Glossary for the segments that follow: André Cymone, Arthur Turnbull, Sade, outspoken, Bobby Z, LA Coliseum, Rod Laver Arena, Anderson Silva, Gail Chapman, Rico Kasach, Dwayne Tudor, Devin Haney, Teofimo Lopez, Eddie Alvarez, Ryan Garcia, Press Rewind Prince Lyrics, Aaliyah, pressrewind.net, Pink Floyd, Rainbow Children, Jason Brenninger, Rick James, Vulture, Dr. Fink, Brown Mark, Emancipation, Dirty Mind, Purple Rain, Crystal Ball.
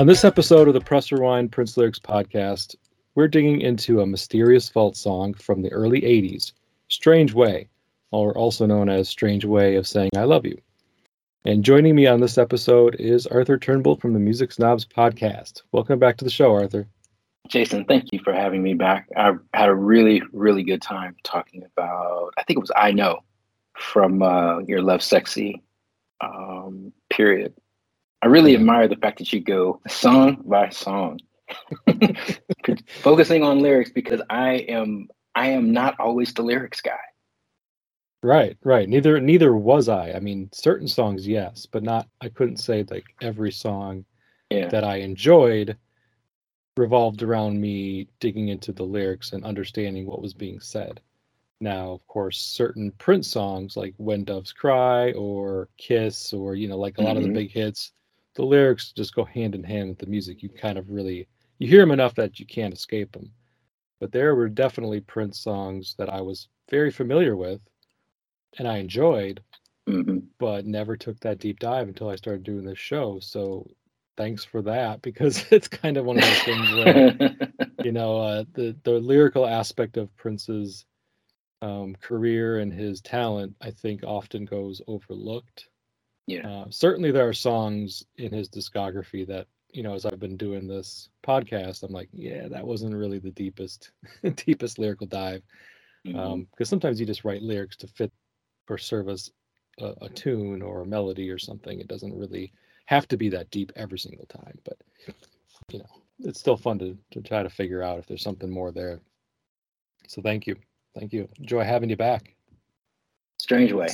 On this episode of the Press Rewind Prince Lyrics podcast, we're digging into a mysterious vault song from the early 80s, Strange Way, or also known as Strange Way of Saying I Love You. And joining me on this episode is Arthur Turnbull from the Music Snobs podcast. Welcome back to the show, Arthur. Jason, thank you for having me back. I had a really, really good time talking about, I think it was I Know from your Love Sexy period. I really admire the fact that you go song by song, focusing on lyrics, because I am not always the lyrics guy. Right. Neither was I. I mean, certain songs, yes, but not. I couldn't say like every song that I enjoyed revolved around me digging into the lyrics and understanding what was being said. Now, of course, certain Prince songs like When Doves Cry or Kiss or, you know, like a lot of the big hits, the lyrics just go hand in hand with the music. You kind of really, you hear them enough that you can't escape them. But there were definitely Prince songs that I was very familiar with and I enjoyed, but never took that deep dive until I started doing this show. So thanks for that, because it's kind of one of those things where, you know, the lyrical aspect of Prince's career and his talent, I think, often goes overlooked. Yeah. Certainly there are songs in his discography that, you know, as I've been doing this podcast, I'm like, yeah, that wasn't really the deepest lyrical dive. Because sometimes you just write lyrics to fit or serve as a tune or a melody or something. It doesn't really have to be that deep every single time, but, you know, it's still fun to try to figure out if there's something more there. So thank you. Thank you. Enjoy having you back. Strange Way.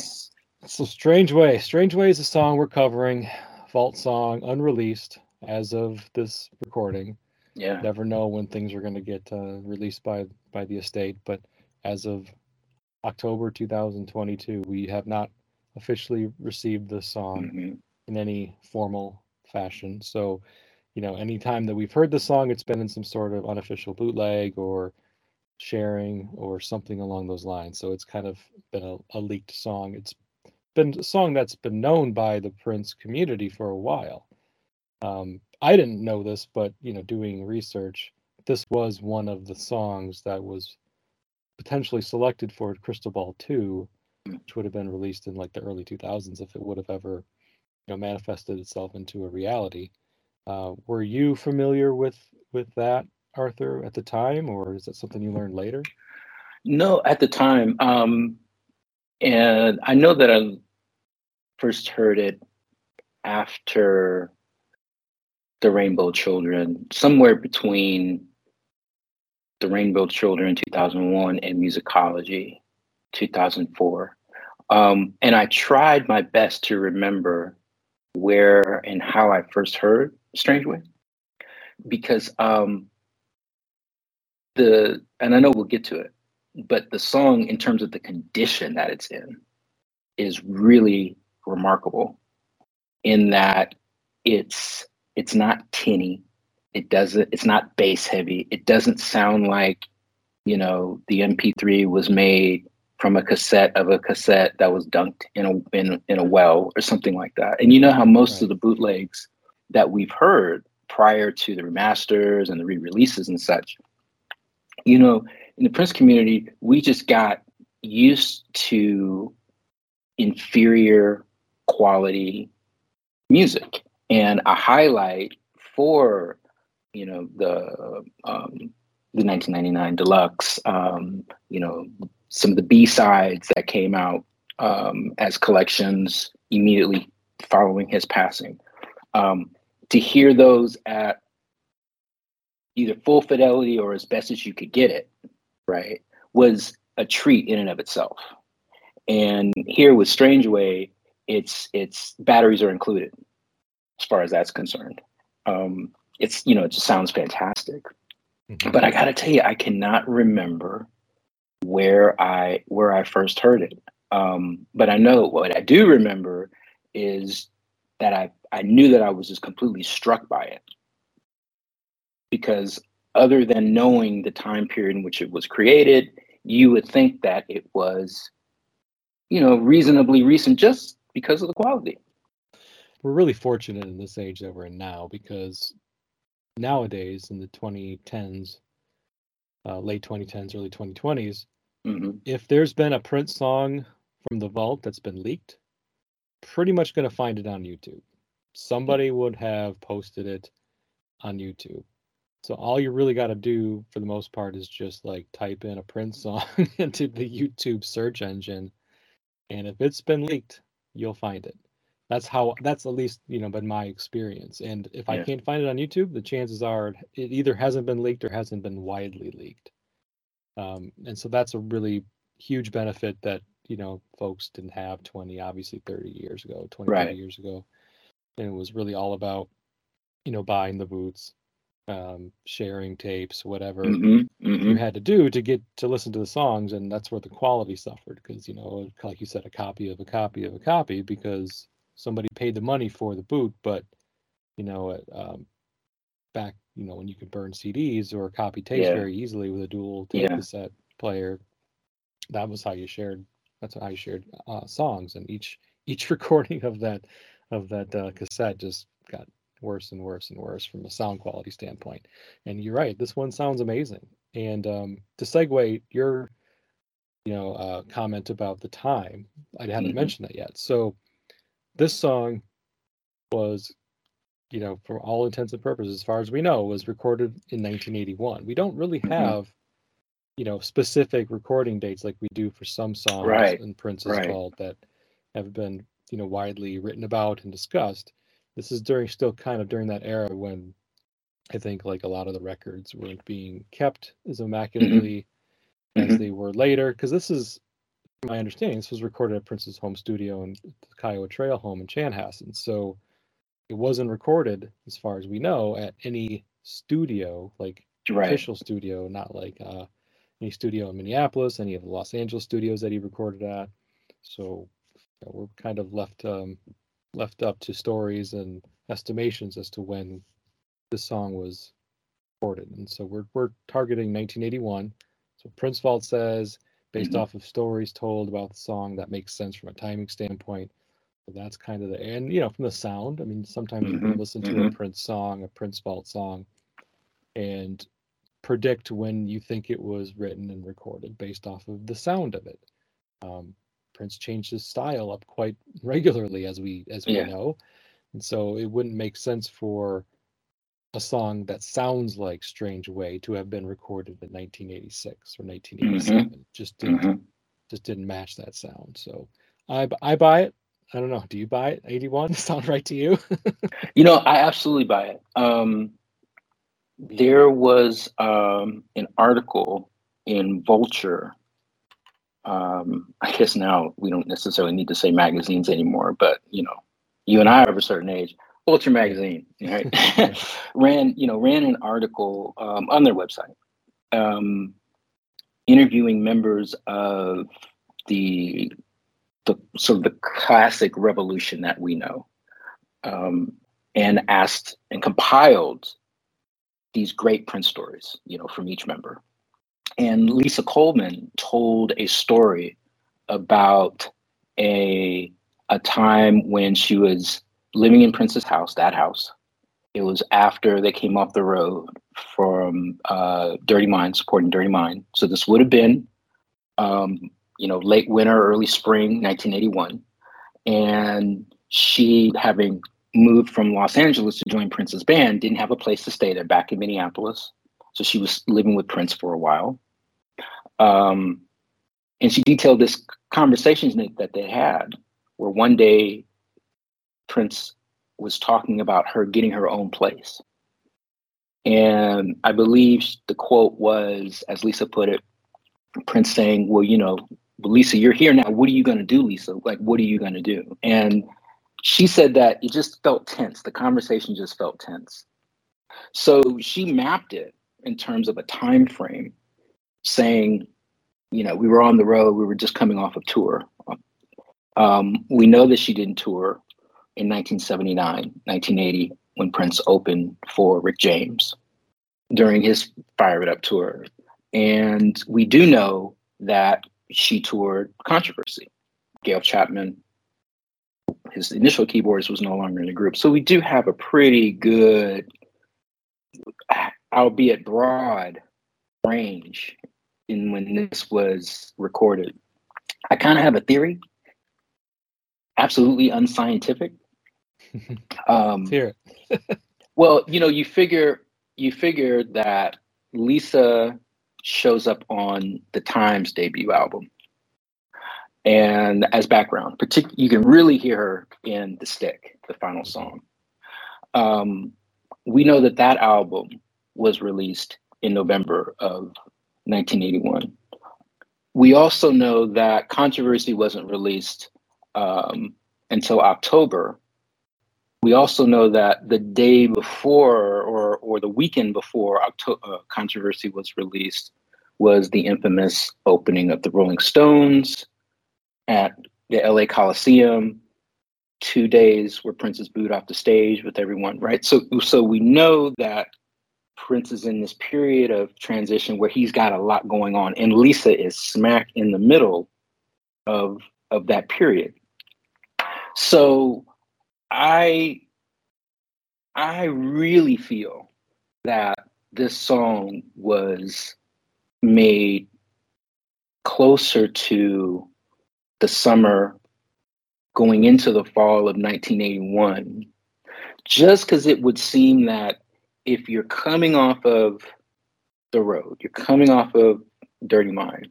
So Strange Way. Strange Way is a song we're covering. Vault song, unreleased as of this recording. Yeah. Never know when things are going to get released by the estate, but as of October 2022, we have not officially received the song in any formal fashion. So, you know, anytime that we've heard the song, it's been in some sort of unofficial bootleg or sharing or something along those lines. So it's kind of been a leaked song. It's been a song that's been known by the Prince community for a while. I didn't know this, but, you know, doing research, this was one of the songs that was potentially selected for Crystal Ball 2, which would have been released in like the early 2000s if it would have ever, you know, manifested itself into a reality. Were you familiar with that, Arthur, at the time, or is that something you learned later? No, at the time. And I know that I first heard it after the Rainbow Children, somewhere between the Rainbow Children 2001 and Musicology 2004. And I tried my best to remember where and how I first heard Strange Way, because and I know we'll get to it, but the song, in terms of the condition that it's in, is really remarkable in that it's not tinny. It's not bass heavy. It doesn't sound like, you know, the MP3 was made from a cassette of a cassette that was dunked in a well or something like that. And you know how most of the bootlegs that we've heard prior to the remasters and the re-releases and such, you know, in the Prince community, we just got used to inferior quality music. And a highlight for, you know, the 1999 Deluxe, you know, some of the B-sides that came out as collections immediately following his passing. To hear those at either full fidelity or as best as you could get it, right, was a treat in and of itself. And here with Strange Way, it's batteries are included as far as that's concerned. It's, you know, it just sounds fantastic. But I gotta tell you, I cannot remember where I first heard it. But I know what I do remember is that I knew that I was just completely struck by it. Because other than knowing the time period in which it was created, you would think that it was, you know, reasonably recent just because of the quality. We're really fortunate in this age that we're in now, because nowadays in the 2010s, late 2010s, early 2020s, mm-hmm. if there's been a Prince song from the vault that's been leaked, pretty much going to find it on YouTube. Somebody mm-hmm. would have posted it on YouTube. So all you really got to do for the most part is just like type in a Prince song into the YouTube search engine. And if it's been leaked, you'll find it. That's at least, been my experience. And if I can't find it on YouTube, the chances are it either hasn't been leaked or hasn't been widely leaked. And so that's a really huge benefit that, folks didn't have 30 years ago, 20 years ago. And it was really all about, buying the boots, sharing tapes, whatever mm-hmm, mm-hmm. you had to do to get to listen to the songs. And that's where the quality suffered because, like you said, a copy of a copy of a copy, because somebody paid the money for the boot. But, back, when you could burn CDs or copy tapes very easily with a dual tape cassette player, that was how you shared. That's how you shared songs. And each recording of that cassette just got worse and worse and worse from a sound quality standpoint. And you're right, this one sounds amazing. And to segue your, comment about the time, I haven't mm-hmm. mentioned that yet. So this song was, for all intents and purposes, as far as we know, was recorded in 1981. We don't really have, specific recording dates like we do for some songs and Prince's Vault that have been, widely written about and discussed. This is during that era when I think like a lot of the records weren't being kept as immaculately mm-hmm. as they were later. Because this is, my understanding, this was recorded at Prince's home studio in the Kiowa Trail home in Chanhassen. So it wasn't recorded, as far as we know, at any studio, like official studio, not like any studio in Minneapolis, any of the Los Angeles studios that he recorded at. So we're kind of left up to stories and estimations as to when the song was recorded. And so we're targeting 1981. So Prince Vault says, based mm-hmm. off of stories told about the song, that makes sense from a timing standpoint. So that's kind of from the sound. I mean, sometimes mm-hmm. you can listen to mm-hmm. A Prince Vault song, and predict when you think it was written and recorded based off of the sound of it. Prince changed his style up quite regularly, as we know. And so it wouldn't make sense for a song that sounds like Strange Way to have been recorded in 1986 or 1987. Mm-hmm. Just didn't match that sound. So I buy it. I don't know. Do you buy it? 81? Sound right to you? I absolutely buy it. There was an article in Vulture. I guess now we don't necessarily need to say magazines anymore, but you and I are of a certain age. Vulture magazine, right? ran an article on their website interviewing members of the sort of the classic revolution that we know, and asked and compiled these great Prince stories, from each member. And Lisa Coleman told a story about a time when she was living in Prince's house, that house. It was after they came off the road from Dirty Mind, supporting Dirty Mind. So this would have been, late winter, early spring, 1981. And she, having moved from Los Angeles to join Prince's band, didn't have a place to stay there back in Minneapolis. So she was living with Prince for a while. And she detailed this conversation that they had, where one day Prince was talking about her getting her own place. And I believe the quote was, as Lisa put it, Prince saying, well, Lisa, you're here now. What are you going to do, Lisa? Like, what are you going to do? And she said that it just felt tense. The conversation just felt tense. So she mapped it in terms of a time frame, saying, we were on the road, we were just coming off of tour. We know that she didn't tour in 1979, 1980, when Prince opened for Rick James during his Fire It Up tour. And we do know that she toured Controversy. Gail Chapman, his initial keyboardist, was no longer in the group. So we do have a pretty good albeit broad range in when this was recorded. I kind of have a theory, absolutely unscientific. Well, you know, you figure that Lisa shows up on the Times debut album, and as background, you can really hear her in The Stick, the final song. We know that that album was released in November of 1981. We also know that Controversy wasn't released until October. We also know that the day before or the weekend before Controversy was released was the infamous opening of the Rolling Stones at the LA Coliseum. 2 days where Prince is booed off the stage with everyone, right? So we know that Prince is in this period of transition where he's got a lot going on, and Lisa is smack in the middle of that period. So I really feel that this song was made closer to the summer going into the fall of 1981, just because it would seem that if you're coming off of The Road, you're coming off of Dirty Mind,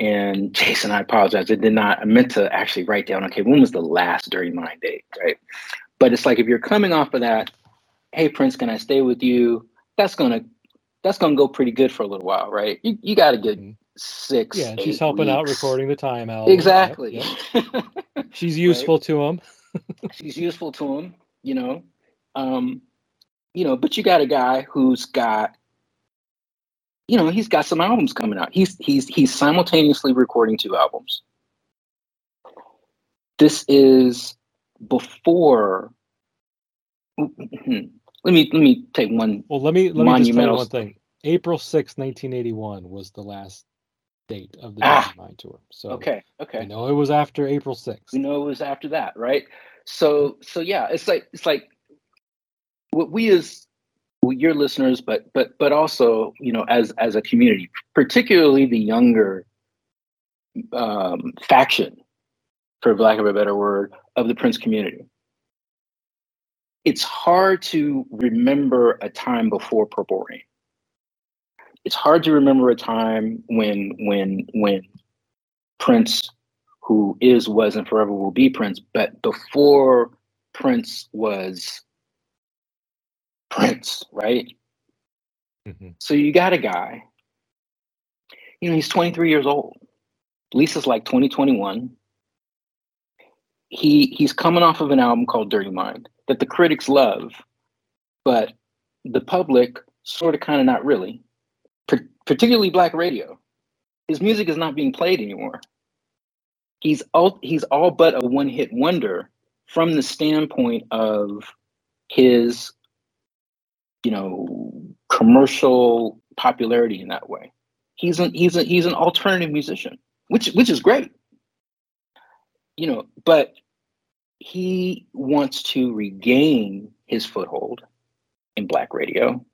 and Jason, I apologize, I meant to actually write down, okay, when was the last Dirty Mind date, right? But it's like, if you're coming off of that, hey, Prince, can I stay with you? That's gonna go pretty good for a little while, right? You got a good 6, yeah, and she's helping weeks out recording the Time album. Exactly. Yep. She's useful right? to him. She's useful to him, you know. But you got a guy who's got, you know, he's got some albums coming out. He's simultaneously recording 2 albums. This is before. Let me take one. Well, let me just tell you one thing. April 6, 1981 was the last date of the Dirty Mind tour. So okay. I know it was after April 6th. We know it was after that, right? So yeah, it's like. What we as your listeners, but also, you know, as a community, particularly the younger faction, for lack of a better word, of the Prince community, it's hard to remember a time before Purple Rain. It's hard to remember a time when Prince, who is, was, and forever will be Prince, but before Prince was Prince, right? Mm-hmm. So you got a guy, you know, he's 23 years old. Lisa's like 21. He's coming off of an album called Dirty Mind that the critics love, but the public sort of kind of not really, particularly black radio. His music is not being played anymore. He's all but a one-hit wonder from the standpoint of his, you know, commercial popularity in that way. He's an alternative musician, which is great, you know, but he wants to regain his foothold in black radio.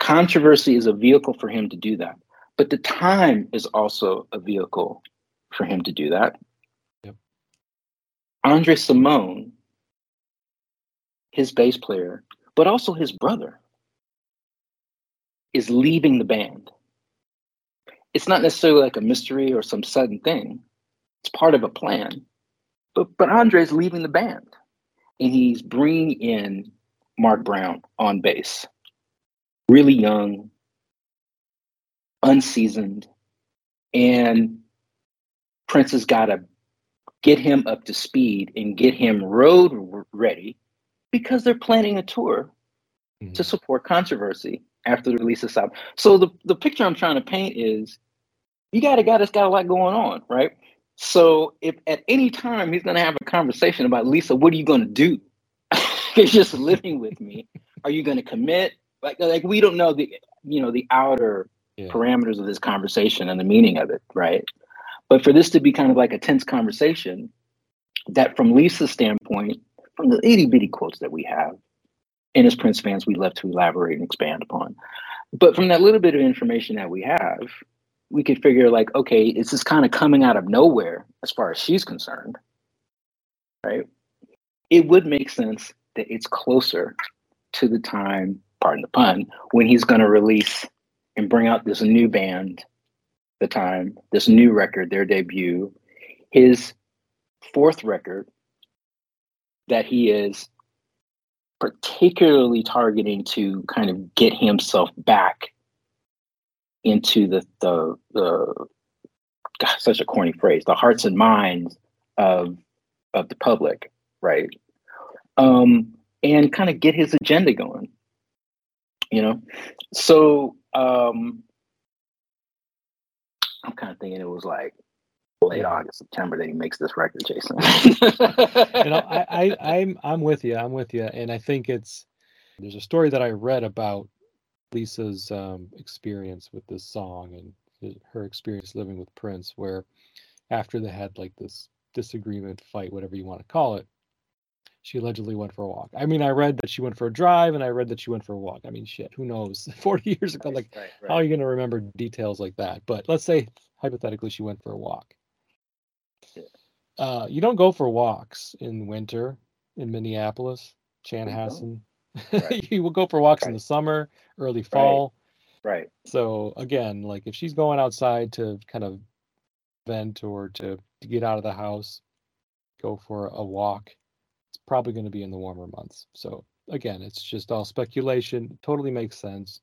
Controversy is a vehicle for him to do that, but The Time is also a vehicle for him to do that. Yep. André Cymone, his bass player, but also his brother, is leaving the band. It's not necessarily like a mystery or some sudden thing. It's part of a plan. But Andre's leaving the band, and he's bringing in Mark Brown on bass. Really young, unseasoned, and Prince has got to get him up to speed and get him road ready, because they're planning a tour to support Controversy after the release of album. So the picture I'm trying to paint is, you got a guy that's got a lot going on, right? So if at any time he's going to have a conversation about, Lisa, what are you going to do? You're just living with me. Are you going to commit? Like we don't know the outer parameters of this conversation and the meaning of it, right? But for this to be kind of like a tense conversation, that from Lisa's standpoint, from the itty bitty quotes that we have, And as Prince fans, we love to elaborate and expand upon. But from that little bit of information that we have, we could figure like, okay, it's just kind of coming out of nowhere as far as she's concerned, right? It would make sense that it's closer to the time, pardon the pun, when he's going to release and bring out this new band, the time, this new record, their debut, his fourth record that he is particularly targeting to kind of get himself back into the God, such a corny phrase, the hearts and minds of the public, right? And kind of get his agenda going, you know? So I'm kind of thinking it was like late August, September that he makes this record, Jason. You know, I'm with you. And I think there's a story that I read about Lisa's experience with this song and her experience living with Prince, where after they had like this disagreement, fight, whatever you want to call it, she allegedly went for a walk. I mean, I read that she went for a drive and I read that she went for a walk. I mean, shit, who knows? 40 years ago, like, right. How are you going to remember details like that? But let's say, hypothetically, she went for a walk. Yeah. You don't go for walks in winter in Minneapolis, Chanhassen. Right. You will go for walks in the summer, early fall. Right. So again, like if she's going outside to kind of vent or to get out of the house, go for a walk, it's probably going to be in the warmer months. So again, it's just all speculation. Totally makes sense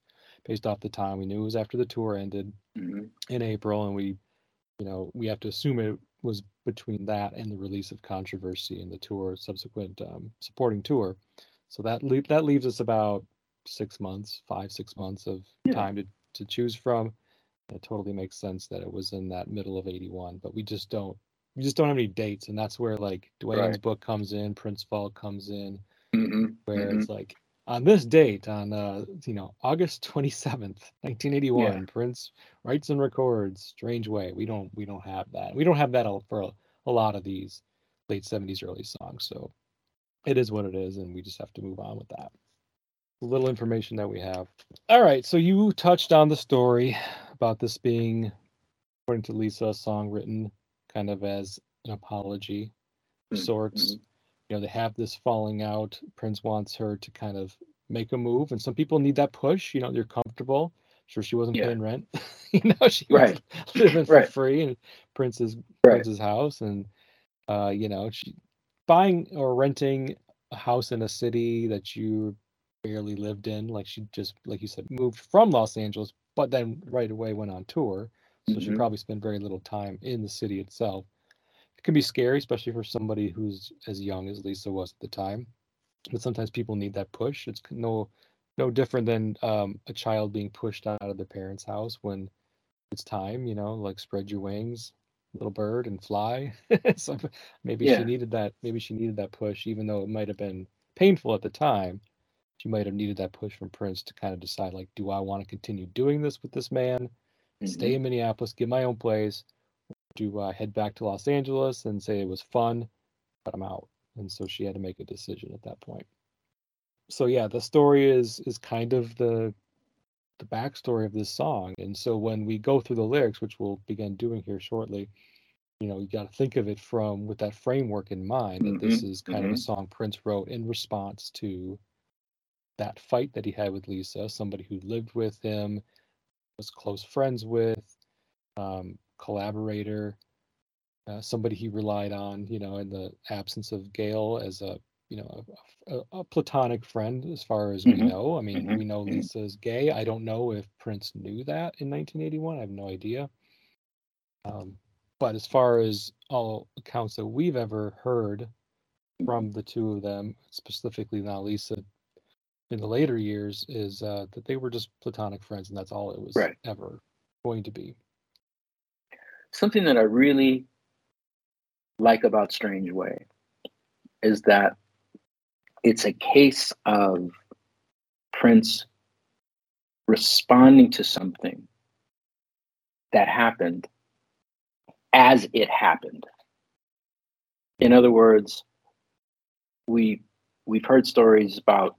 based off the time. We knew it was after the tour ended in April, and we have to assume it was between that and the release of Controversy and the tour, subsequent supporting tour. So that leaves us about 6 months, 5-6 months of time to choose from. It totally makes sense that it was in that middle of 81, but we just don't have any dates. And that's where like Dwayne's book comes in, Prince Fall comes in, where it's like on this date, on, August 27th, 1981, Prince writes and records Strange Way. We don't have that. We don't have that for a lot of these late 70s, early songs. So it is what it is, and we just have to move on with that. The little information that we have. All right, so you touched on the story about this being, according to Lisa, a song written kind of as an apology of sorts. You know, they have this falling out. Prince wants her to kind of make a move, and some people need that push. You know, they're comfortable. Sure, she wasn't paying rent. You know, she was living for free in Prince's house, and she buying or renting a house in a city that you barely lived in, like she just, like you said, moved from Los Angeles, but then right away went on tour. So she probably spent very little time in the city itself. It can be scary, especially for somebody who's as young as Lisa was at the time. But sometimes people need that push. It's no different than a child being pushed out of their parents' house when it's time, you know, like spread your wings, little bird, and fly. So maybe she needed that. Maybe she needed that push, even though it might have been painful at the time. She might have needed that push from Prince to kind of decide, like, do I want to continue doing this with this man, stay in Minneapolis, get my own place, or do I head back to Los Angeles and say it was fun, but I'm out? And so she had to make a decision at that point. So yeah, the story is kind of the backstory of this song. And so when we go through the lyrics, which we'll begin doing here shortly, you know, you got to think of it with that framework in mind, that this is kind of a song Prince wrote in response to that fight that he had with Lisa, somebody who lived with him, was close friends with, collaborator, somebody he relied on, you know, in the absence of Gail as a platonic friend, as far as we know. I mean, we know Lisa is gay. I don't know if Prince knew that in 1981. I have no idea. But as far as all accounts that we've ever heard from the two of them, specifically now Lisa in the later years, is that they were just platonic friends, and that's all it was ever going to be. Something that I really like about Strange Way is that it's a case of Prince responding to something that happened as it happened. In other words, we've heard stories about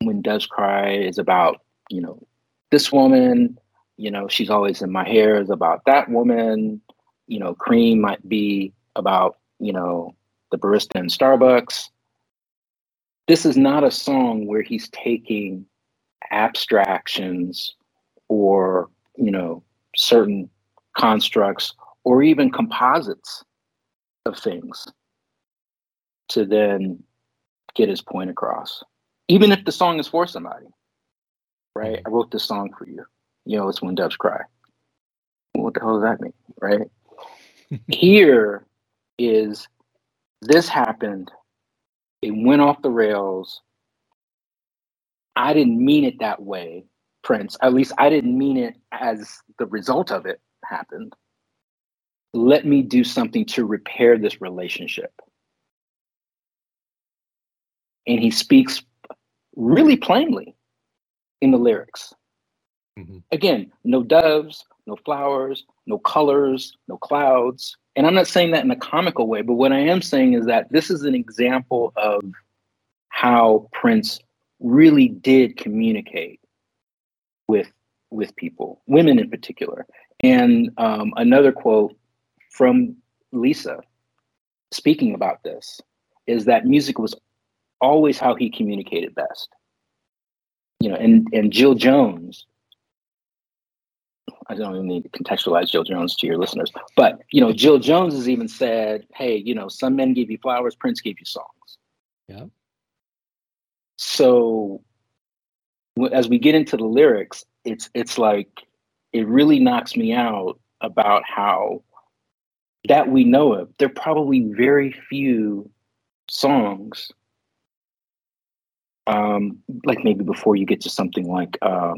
When Doves Cry is about, you know, this woman, you know, She's Always in My Hair is about that woman, you know, Cream might be about, you know, the barista in Starbucks. This is not a song where he's taking abstractions or, you know, certain constructs or even composites of things to then get his point across. Even if the song is for somebody, right? I wrote this song for you. You know, it's When Doves Cry. What the hell does that mean, right? Here is, this happened. It went off the rails. I didn't mean it that way, Prince. At least I didn't mean it as the result of it happened. Let me do something to repair this relationship. And he speaks really plainly in the lyrics. Mm-hmm. Again, no doves, no flowers, no colors, no clouds. And I'm not saying that in a comical way, but what I am saying is that this is an example of how Prince really did communicate with people, women in particular. And another quote from Lisa speaking about this is that music was always how he communicated best. You know, and Jill Jones, I don't even need to contextualize Jill Jones to your listeners, but, you know, Jill Jones has even said, hey, you know, some men gave you flowers, Prince gave you songs. Yeah. So as we get into the lyrics, it's like, it really knocks me out about how, that we know of, there are probably very few songs, like maybe before you get to something like, I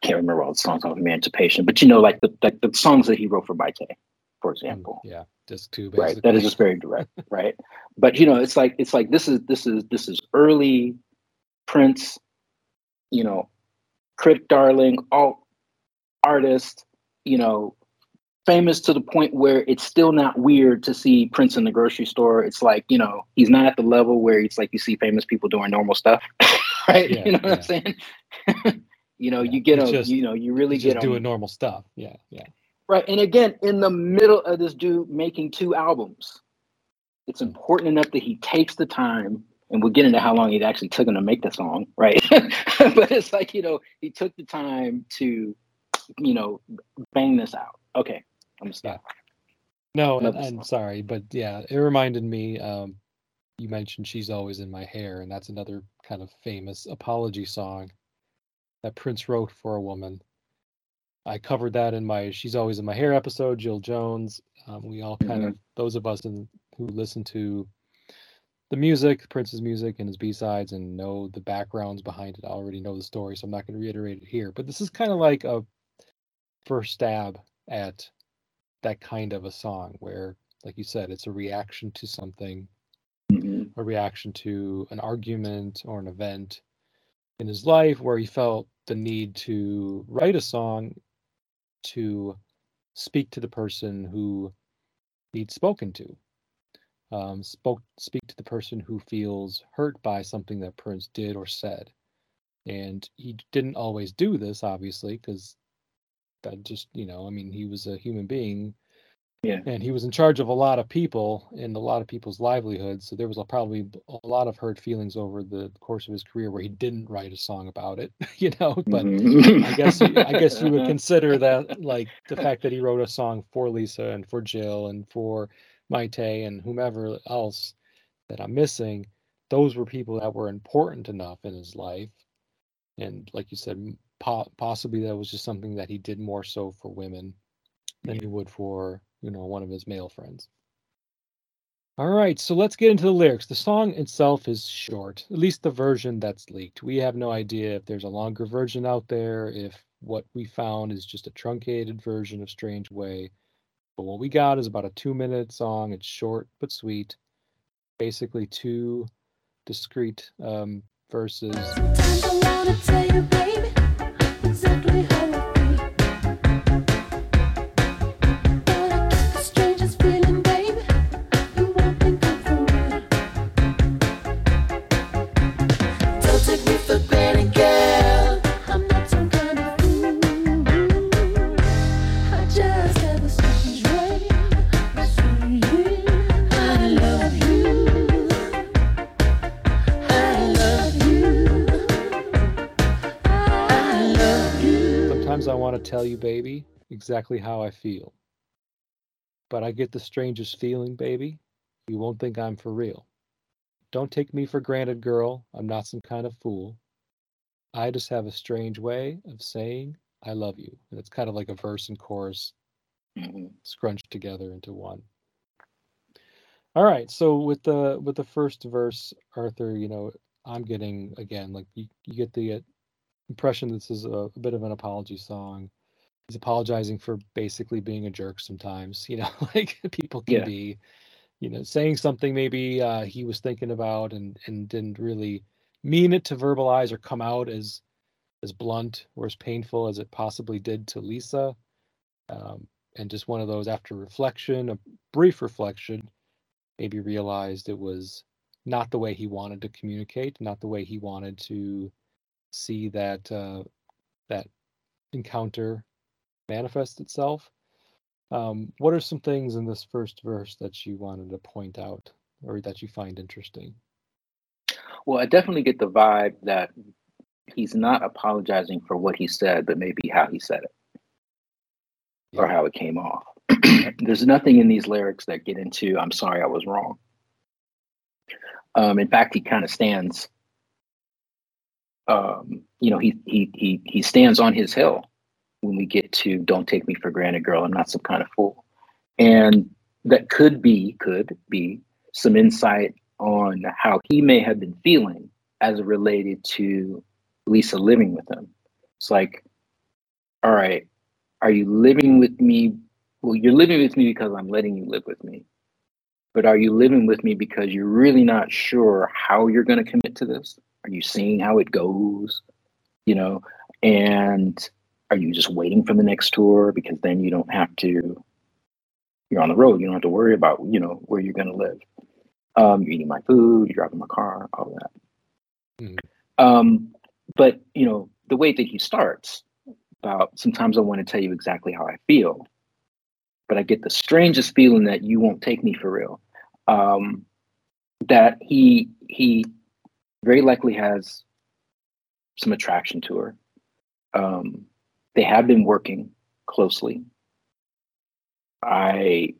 can't remember all the songs on Emancipation, but you know, like the songs that he wrote for Maite, for example. Yeah, just two basically. Right, that is just very direct, right? But you know, it's like this is early Prince, you know, critic darling, alt artist, you know, famous to the point where it's still not weird to see Prince in the grocery store. It's like, you know, he's not at the level where it's like you see famous people doing normal stuff, right? Yeah, you know what I'm saying? You know, yeah, you get him, you know, you really get him doing normal stuff. Yeah, yeah. Right. And again, in the middle of this dude making two albums, it's important enough that he takes the time, and we'll get into how long it actually took him to make the song, right? But it's like, you know, he took the time to, you know, bang this out. Okay, I'm stuck. Yeah. No, I'm sorry, but yeah, it reminded me, you mentioned She's Always in My Hair, and that's another kind of famous apology song that Prince wrote for a woman. I covered that in my She's Always in My Hair episode, Jill Jones. We all kind of, those of us who listen to the music, Prince's music and his B-sides and know the backgrounds behind it, I already know the story, so I'm not going to reiterate it here. But this is kind of like a first stab at that kind of a song where, like you said, it's a reaction to something, a reaction to an argument or an event in his life where he felt the need to write a song to speak to the person who he'd spoken to, speak to the person who feels hurt by something that Prince did or said. And he didn't always do this, obviously, because that just, you know, I mean, he was a human being, and he was in charge of a lot of people and a lot of people's livelihoods. So there was probably a lot of hurt feelings over the course of his career where he didn't write a song about it, you know, but I guess you would consider that, like, the fact that he wrote a song for Lisa and for Jill and for Maite and whomever else that I'm missing, those were people that were important enough in his life. And like you said, possibly that was just something that he did more so for women than he would for, you know, one of his male friends. All right, so let's get into the lyrics. The song itself is short, at least the version that's leaked. We have no idea if there's a longer version out there, if what we found is just a truncated version of Strange Way. But what we got is about a 2-minute song. It's short but sweet. Basically two discrete verses. tell you, baby, exactly how I feel. But I get the strangest feeling, baby. You won't think I'm for real. Don't take me for granted, girl. I'm not some kind of fool. I just have a strange way of saying I love you. And it's kind of like a verse and chorus scrunched together into one. All right. So with the first verse, Arthur, you know, I'm getting, again, like you get the impression this is a bit of an apology song. He's apologizing for basically being a jerk sometimes, you know, like people can be, you know, saying something maybe he was thinking about and didn't really mean it to verbalize or come out as blunt or as painful as it possibly did to Lisa. And just one of those, after reflection, a brief reflection, maybe realized it was not the way he wanted to communicate, not the way he wanted to see that that encounter manifest itself. What are some things in this first verse that you wanted to point out or that you find interesting? Well, I definitely get the vibe that he's not apologizing for what he said, but maybe how he said it or how it came off. There's nothing in these lyrics that get into, I'm sorry, I was wrong. In fact, he kind of stands, you know, he stands on his hill when we get to don't take me for granted, girl, I'm not some kind of fool. And that could be some insight on how he may have been feeling as related to Lisa living with him. It's like, all right, are you living with me? Well, you're living with me because I'm letting you live with me. But are you living with me because you're really not sure how you're going to commit to this? Are you seeing how it goes? You know, and are you just waiting for the next tour? Because then you don't have to, you're on the road. You don't have to worry about, you know, where you're going to live. You're eating my food, you're driving my car, all that. But, you know, the way that he starts about sometimes I want to tell you exactly how I feel, but I get the strangest feeling that you won't take me for real. That he very likely has some attraction to her. They have been working closely. I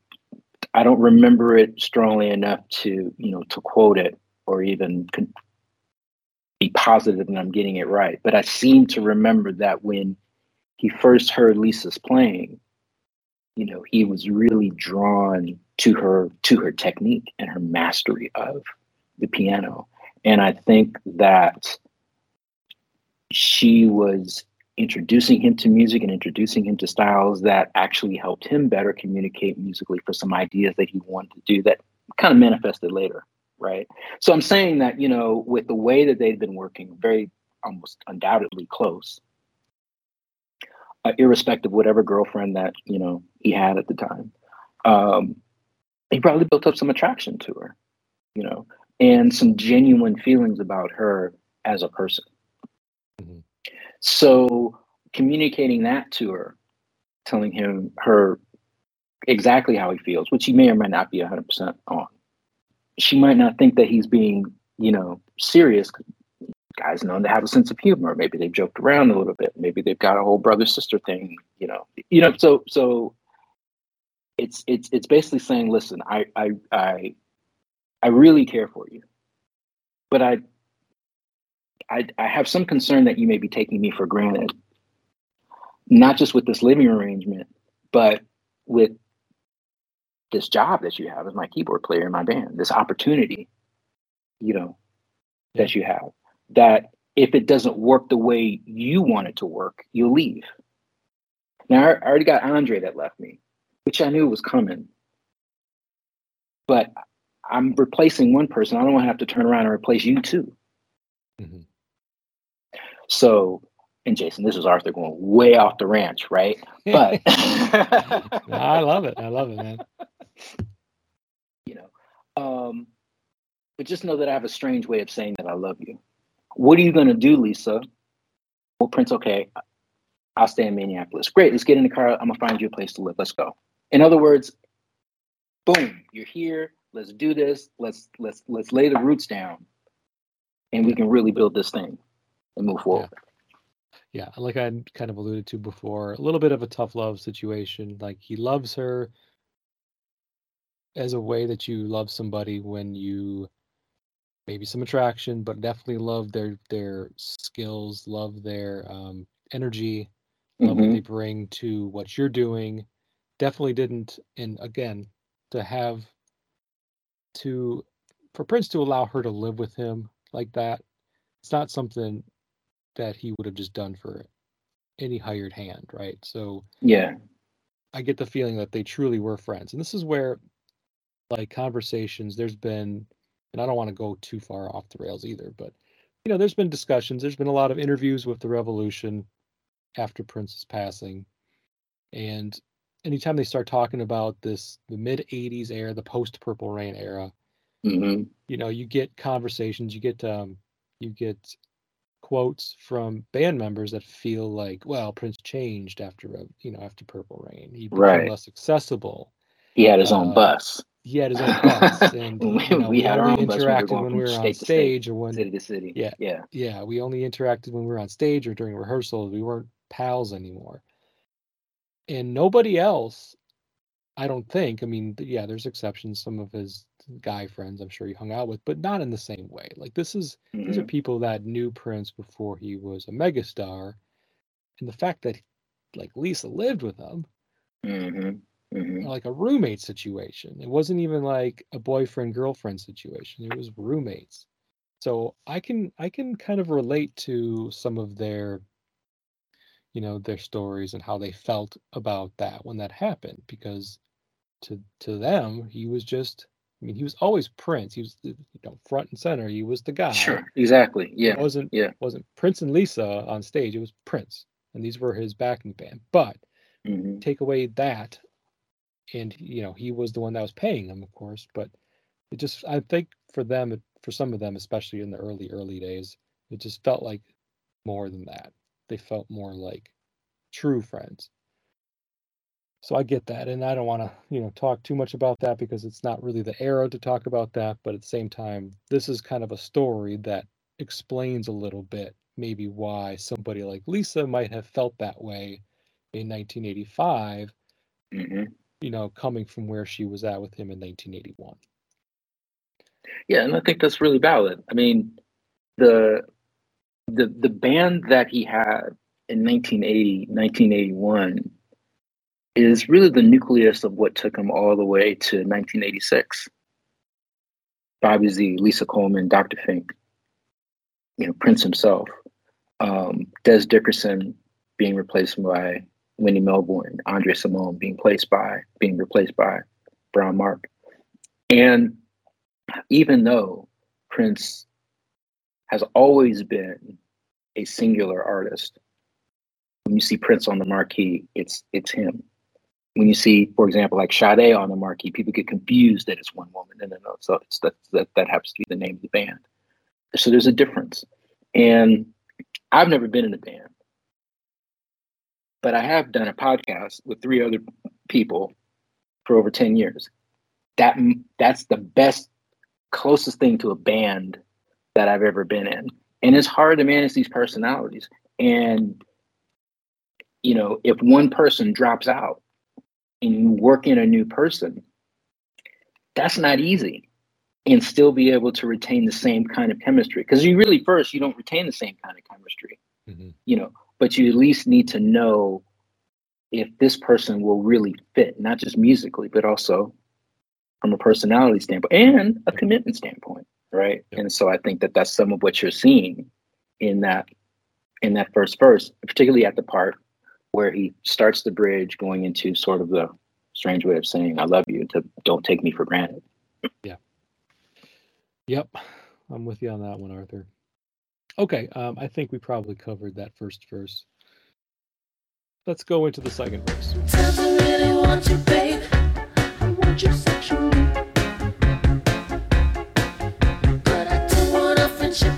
don't remember it strongly enough to, you know, to quote it or even be positive that I'm getting it right. But I seem to remember that when he first heard Lisa's playing, you know, he was really drawn to her technique and her mastery of the piano. And I think that she was introducing him to music and introducing him to styles that actually helped him better communicate musically for some ideas that he wanted to do that kind of manifested later, right? So I'm saying that, you know, with the way that they've been working, very almost undoubtedly close, irrespective of whatever girlfriend that, you know, he had at the time, he probably built up some attraction to her, you know, and some genuine feelings about her as a person. Mm-hmm. So communicating that to her, telling him her exactly how he feels, which he may or may not be 100% on. She might not think that he's being, you know, serious. Guys known to have a sense of humor. Maybe they've joked around a little bit. Maybe they've got a whole brother-sister thing, you know. You know, so it's basically saying, listen, I really care for you. But I have some concern that you may be taking me for granted, not just with this living arrangement, but with this job that you have as my keyboard player in my band, this opportunity, you know, that you have, that if it doesn't work the way you want it to work, you'll leave. Now, I already got André that left me, which I knew was coming, but I'm replacing one person. I don't want to have to turn around and replace you too. Mm-hmm. So, and Jason, this is Arthur going way off the ranch, right? But I love it, man. You know, but just know that I have a strange way of saying that I love you. What are you going to do, Lisa? Well, Prince, okay, I'll stay in Minneapolis. Great, let's get in the car. I'm going to find you a place to live. Let's go. In other words, boom, you're here. Let's do this. Let's lay the roots down, and we can really build this thing and move forward. Yeah, like I kind of alluded to before, a little bit of a tough love situation. Like he loves her as a way that you love somebody when you maybe some attraction, but definitely love their skills, love their energy, love what they bring to what you're doing. Definitely didn't, and again, for Prince to allow her to live with him like that, it's not something that he would have just done for any hired hand, right? So yeah, I get the feeling that they truly were friends. And this is where, like, conversations, there's been, and I don't want to go too far off the rails either, but, you know, there's been discussions, there's been a lot of interviews with The Revolution after Prince's passing. And anytime they start talking about this, the mid-'80s era, the post-Purple Rain era, you know, you get conversations, you get quotes from band members that feel like, well, Prince changed after Purple Rain. He became less accessible. He had his own bus. And you know, we only interacted when we were on stage, or when city to city. Yeah. We only interacted when we were on stage or during rehearsals. We weren't pals anymore. And nobody else, I don't think. I mean, yeah, there's exceptions. Some of his guy friends, I'm sure he hung out with, but not in the same way. Like these are people that knew Prince before he was a megastar, and the fact that, like, Lisa lived with him, like a roommate situation. It wasn't even like a boyfriend girlfriend situation. It was roommates. So I can kind of relate to some of their, you know, their stories and how they felt about that when that happened, because to them, he was just, I mean, he was always Prince. He was, you know, front and center. He was the guy. Sure, exactly. Yeah, it wasn't Prince and Lisa on stage. It was Prince, and these were his backing band. But take away that, and you know, he was the one that was paying them, of course. But it just, I think for them, for some of them, especially in the early days, it just felt like more than that. They felt more like true friends. So I get that, and I don't want to, you know, talk too much about that because it's not really the era to talk about that. But at the same time, this is kind of a story that explains a little bit maybe why somebody like Lisa might have felt that way in 1985, you know, coming from where she was at with him in 1981. Yeah, and I think that's really valid. I mean, the band that he had in 1980, 1981 is really the nucleus of what took him all the way to 1986. Bobby Z, Lisa Coleman, Dr. Fink, you know, Prince himself, Des Dickerson being replaced by Wendy Melbourne, André Cymone being replaced by Brown Mark. And even though Prince has always been a singular artist, when you see Prince on the marquee, it's him. When you see, for example, like Sade on the marquee, people get confused that it's one woman. No. So it's that happens to be the name of the band. So there's a difference. And I've never been in a band, but I have done a podcast with three other people for over 10 years. That's the best, closest thing to a band that I've ever been in. And it's hard to manage these personalities. And, you know, if one person drops out and you work in a new person, that's not easy, and still be able to retain the same kind of chemistry. Because you don't retain the same kind of chemistry, you know, but you at least need to know if this person will really fit, not just musically, but also from a personality standpoint and a commitment standpoint. Right. Yeah. And so I think that that's some of what you're seeing in that first verse, particularly at the part where he starts the bridge going into sort of the strange way of saying, I love you, to don't take me for granted. Yeah. Yep. I'm with you on that one, Arthur. Okay. I think we probably covered that first verse. Let's go into the second verse. Does I really want you, babe? I want you sexually.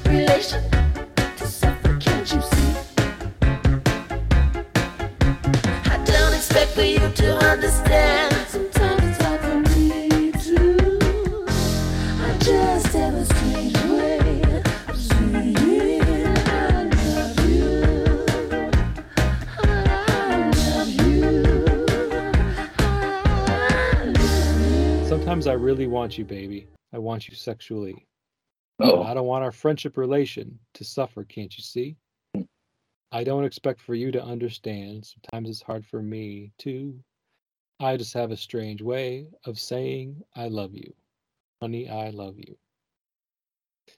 Relation to suffer, can't you see? I don't expect for you to understand. Sometimes it's hard for me to. I just have a strange way of saying I love you. Sometimes I really want you, baby. I want you sexually. Oh. I don't want our friendship relation to suffer, can't you see? I don't expect for you to understand. Sometimes it's hard for me, too. I just have a strange way of saying I love you. Honey, I love you.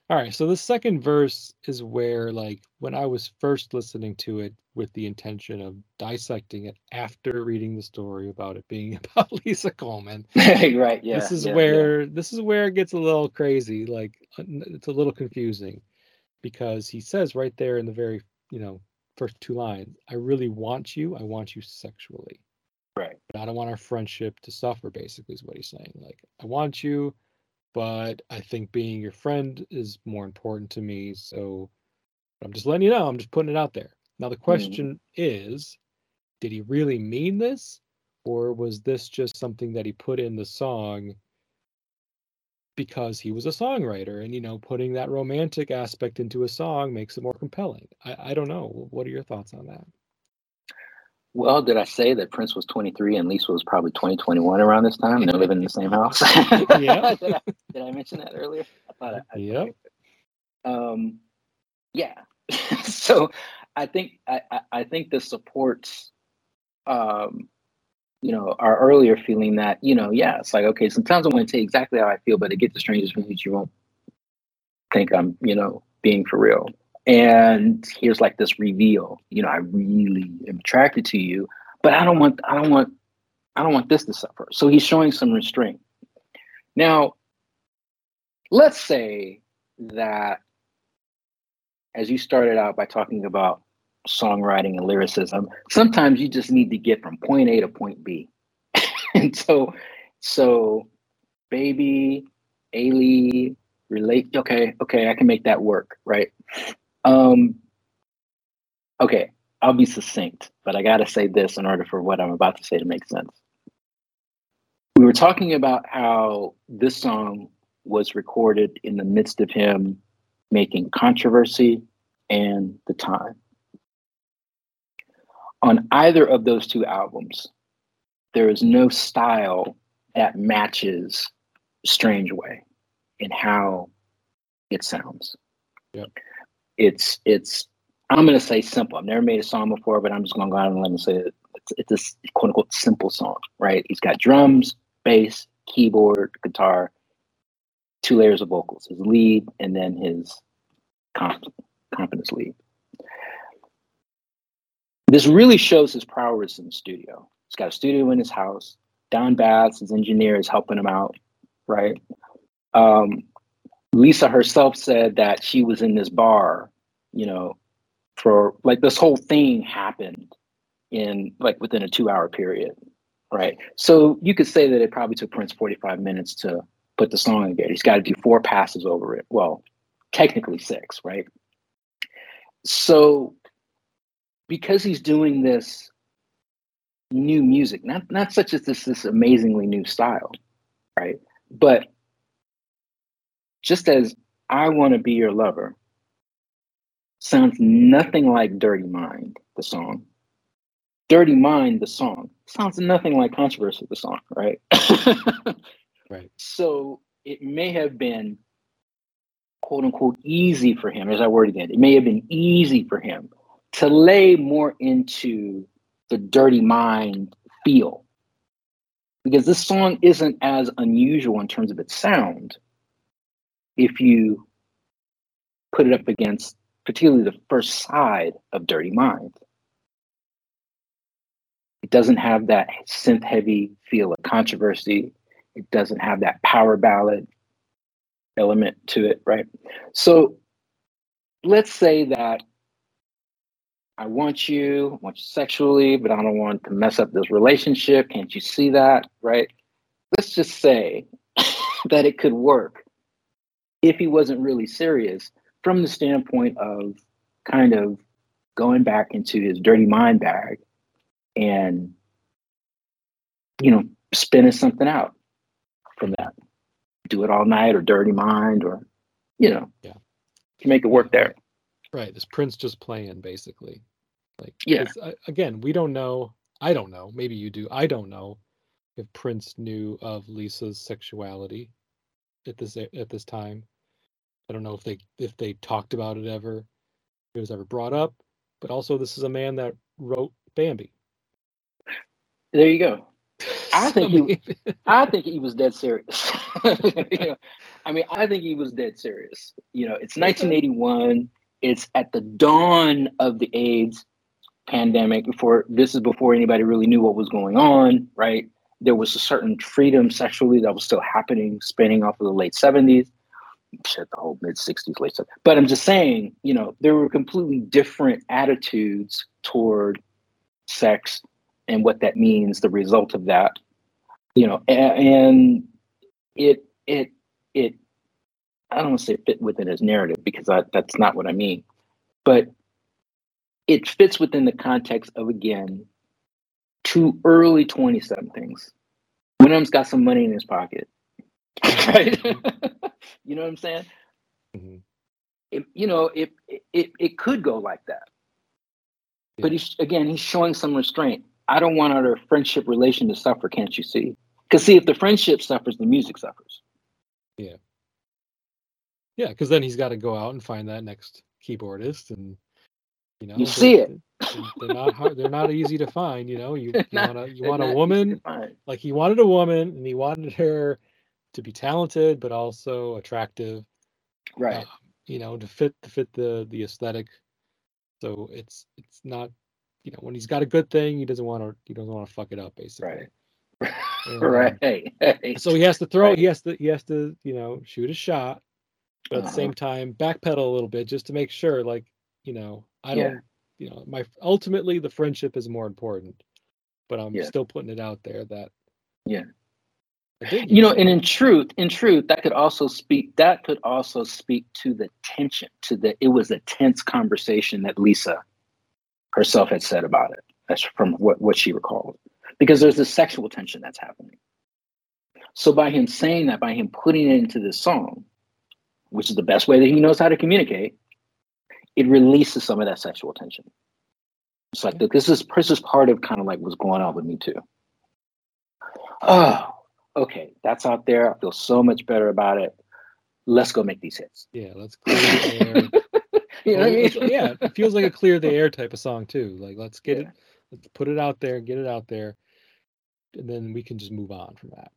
All right, so the second verse is where, like, when I was first listening to it with the intention of dissecting it after reading the story about it being about Lisa Coleman. Right, yeah. This is where it gets a little crazy. Like, it's a little confusing because he says right there in the very, first two lines, I really want you. I want you sexually. Right. But I don't want our friendship to suffer, basically, is what he's saying. Like, I want you. But I think being your friend is more important to me. So I'm just letting you know. I'm just putting it out there. Now, the question is, did he really mean this? Or was this just something that he put in the song because he was a songwriter? And, putting that romantic aspect into a song makes it more compelling. I don't know. What are your thoughts on that? Well, did I say that Prince was 23 and Lisa was probably 20, 21 around this time? And they're living in the same house. Yeah. Did I mention that earlier? Yep. Yeah. So I think this supports, our earlier feeling that, it's like, okay, sometimes I'm going to tell you exactly how I feel, but to get the strangest from you won't think I'm, being for real. And here's like this reveal, I really am attracted to you, but I don't want this to suffer. So he's showing some restraint. Now, let's say that, as you started out by talking about songwriting and lyricism, sometimes you just need to get from point A to point B. And so baby, Ailey, relate. Okay. I can make that work. Right. Okay, I'll be succinct, but I gotta say this in order for what I'm about to say to make sense. We were talking about how this song was recorded in the midst of him making Controversy and The Time. On either of those two albums, there is no style that matches Strange Way in how it sounds. Yep. It's I'm going to say simple. I've never made a song before, but I'm just going to go out and let me say it. It's a quote unquote simple song, right? He's got drums, bass, keyboard, guitar, two layers of vocals, his lead, and then his confidence lead. This really shows his prowess in the studio. He's got a studio in his house. Don Batts, his engineer, is helping him out, right? Lisa herself said that she was in this bar, for like this whole thing happened in like within a 2-hour period, right? So you could say that it probably took Prince 45 minutes to put the song together. He's got to do 4 passes over it. Well, technically 6, right? So because he's doing this new music, not such as this amazingly new style, right? But just as I Want to Be Your Lover sounds nothing like Dirty Mind, the song. Dirty Mind, the song, sounds nothing like Controversy, the song, right? Right. So it may have been, quote unquote, easy for him, there's that word again, it may have been easy for him to lay more into the Dirty Mind feel. Because this song isn't as unusual in terms of its sound if you put it up against particularly the first side of Dirty Mind. It doesn't have that synth-heavy feel of Controversy. It doesn't have that power ballad element to it, right? So let's say that I want you sexually, but I don't want to mess up this relationship. Can't you see that, right? Let's just say that it could work if he wasn't really serious from the standpoint of kind of going back into his Dirty Mind bag and, spinning something out from that. Do It All Night or Dirty Mind or, yeah. Can make it work there. Right. Is Prince just playing basically? Like, yeah. Again, we don't know. I don't know. Maybe you do. I don't know if Prince knew of Lisa's sexuality at this time. I don't know if they talked about it ever, if it was ever brought up. But also, this is a man that wrote Bambi. There you go. I think he was dead serious. I think he was dead serious. It's 1981. It's at the dawn of the AIDS pandemic. This is before anybody really knew what was going on, right? There was a certain freedom sexually that was still happening, spinning off of the late 70s. Shit, the whole mid 60s, late 70s. But I'm just saying, there were completely different attitudes toward sex and what that means, the result of that. And it I don't want to say fit within his narrative because that's not what I mean, but it fits within the context of, again, two early 20-somethings. One of them's got some money in his pocket, right? You know what I'm saying? Mm-hmm. It could go like that, yeah. But he's showing some restraint. I don't want our friendship relation to suffer. Can't you see? Because if the friendship suffers, the music suffers. Yeah. Yeah, because then he's got to go out and find that next keyboardist, and you see it. They're not hard, they're not easy to find. You want a woman, like he wanted a woman, and he wanted her to be talented but also attractive, right? To fit the aesthetic. So it's not, when he's got a good thing, he doesn't want to fuck it up, basically. Right. Right. So he has to throw. Right. He has to shoot a shot. But at the same time, backpedal a little bit just to make sure, ultimately the friendship is more important, but I'm still putting it out there that. Yeah. And in truth, that could also speak to the tension, it was a tense conversation that Lisa herself had said about it. That's from what she recalled, because there's this sexual tension that's happening. So by him saying that, by him putting it into this song, which is the best way that he knows how to communicate, it releases some of that sexual tension. It's like, look, this is part of kind of like what's going on with me too. Oh, okay, that's out there. I feel so much better about it. Let's go make these hits. Yeah, let's clear the air. Yeah, it feels like a clear the air type of song too. Like, let's get it, let's put it out there, get it out there, and then we can just move on from that.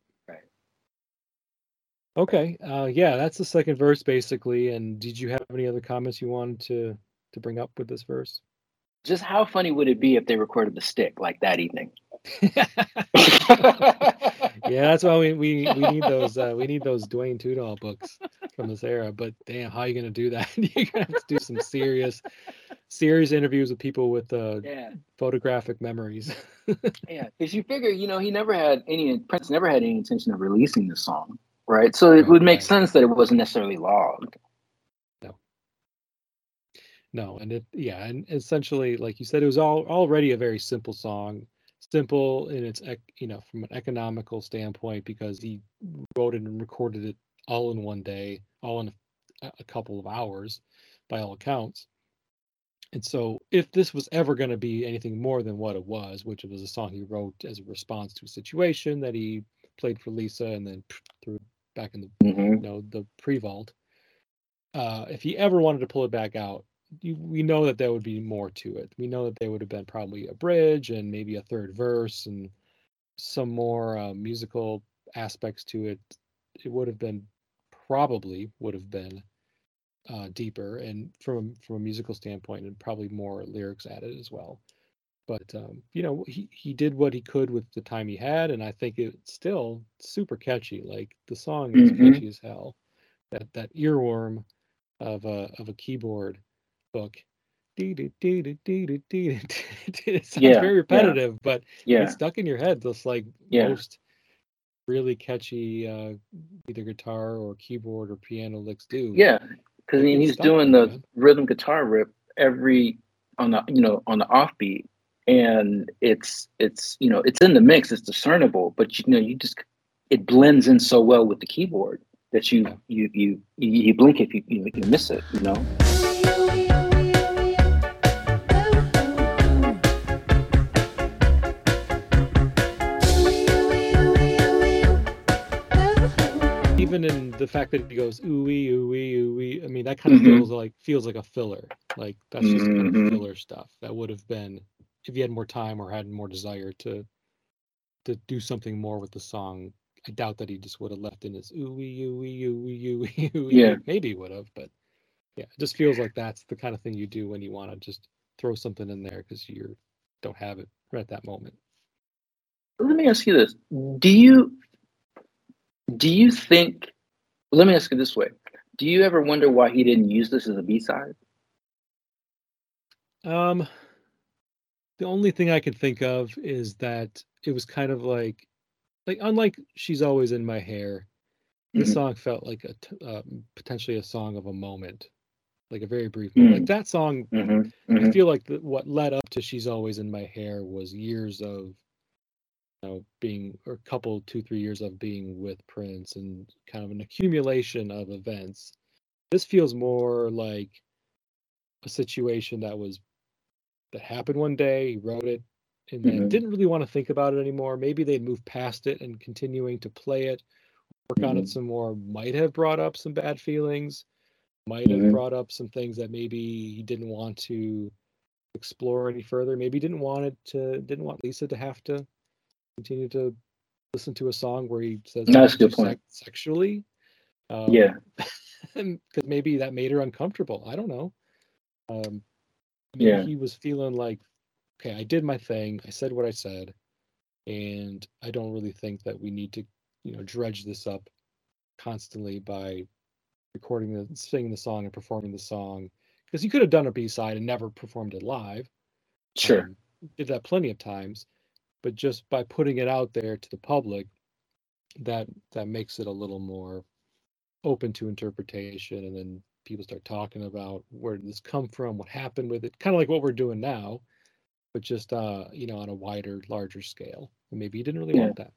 Okay, that's the second verse, basically. And did you have any other comments you wanted to bring up with this verse? Just how funny would it be if they recorded the stick like that evening? Yeah, that's why we need those Dwayne Tudor books from this era. But damn, how are you going to do that? You're going to have to do some serious interviews with people with photographic memories. Yeah, because you figure, Prince never had any intention of releasing this song. Right, so it would make sense that it wasn't necessarily logged. No, and and essentially, like you said, it was already a very simple song, simple in its from an economical standpoint, because he wrote it and recorded it all in one day, all in a couple of hours, by all accounts. And so, if this was ever going to be anything more than what it was, which was a song he wrote as a response to a situation that he played for Lisa and then threw back in the the pre-vault. If he ever wanted to pull it back out, we know that there would be more to it. We know that there would have been probably a bridge and maybe a third verse and some more musical aspects to it. It would have been deeper, and from a musical standpoint, and probably more lyrics added as well. But, he did what he could with the time he had, and I think it's still super catchy. Like, the song is catchy as hell. That earworm of a keyboard hook. It sounds very repetitive, but it's stuck in your head. Just like most really catchy either guitar or keyboard or piano licks do. Yeah, because he's doing the rhythm guitar rip on the offbeat. And it's in the mix, it's discernible, but it blends in so well with the keyboard that you blink if you miss it, even in the fact that he goes ooh-wee, ooh-wee, ooh-wee, I mean, that kind of feels like a filler. Like, that's just kind of filler stuff. That would have been, if he had more time or had more desire to do something more with the song, I doubt that he just would have left in his ooh-wee, ooh-wee, ooh-wee, ooh-wee, ooh-wee. Yeah. Maybe he would have, but yeah, it just feels like that's the kind of thing you do when you want to just throw something in there because you don't have it right at that moment. Let me ask you this. Do you think, let me ask you this way. Do you ever wonder why he didn't use this as a B-side? The only thing I can think of is that it was kind of like unlike She's Always in My Hair, this song felt like potentially a song of a moment, like a very brief moment. Like that song, I feel like what led up to She's Always in My Hair was years of, being, or a couple, 2-3 years of being with Prince and kind of an accumulation of events. This feels more like a situation that happened one day, he wrote it, and then didn't really want to think about it anymore. Maybe they'd moved past it, and continuing to play it, work on it some more, might have brought up some bad feelings, might have brought up some things that maybe he didn't want to explore any further. Maybe didn't want Lisa to have to continue to listen to a song where he says that's a good point sexually. Because maybe that made her uncomfortable. I don't know. He was feeling like, okay, I did my thing. I said what I said, and I don't really think that we need to, dredge this up constantly by recording singing the song and performing the song, because he could have done a B-side and never performed it live. Sure, did that plenty of times. But just by putting it out there to the public, that makes it a little more open to interpretation. And then people start talking about where did this come from, what happened with it, kind of like what we're doing now, but just on a wider, larger scale. And maybe you didn't really want that.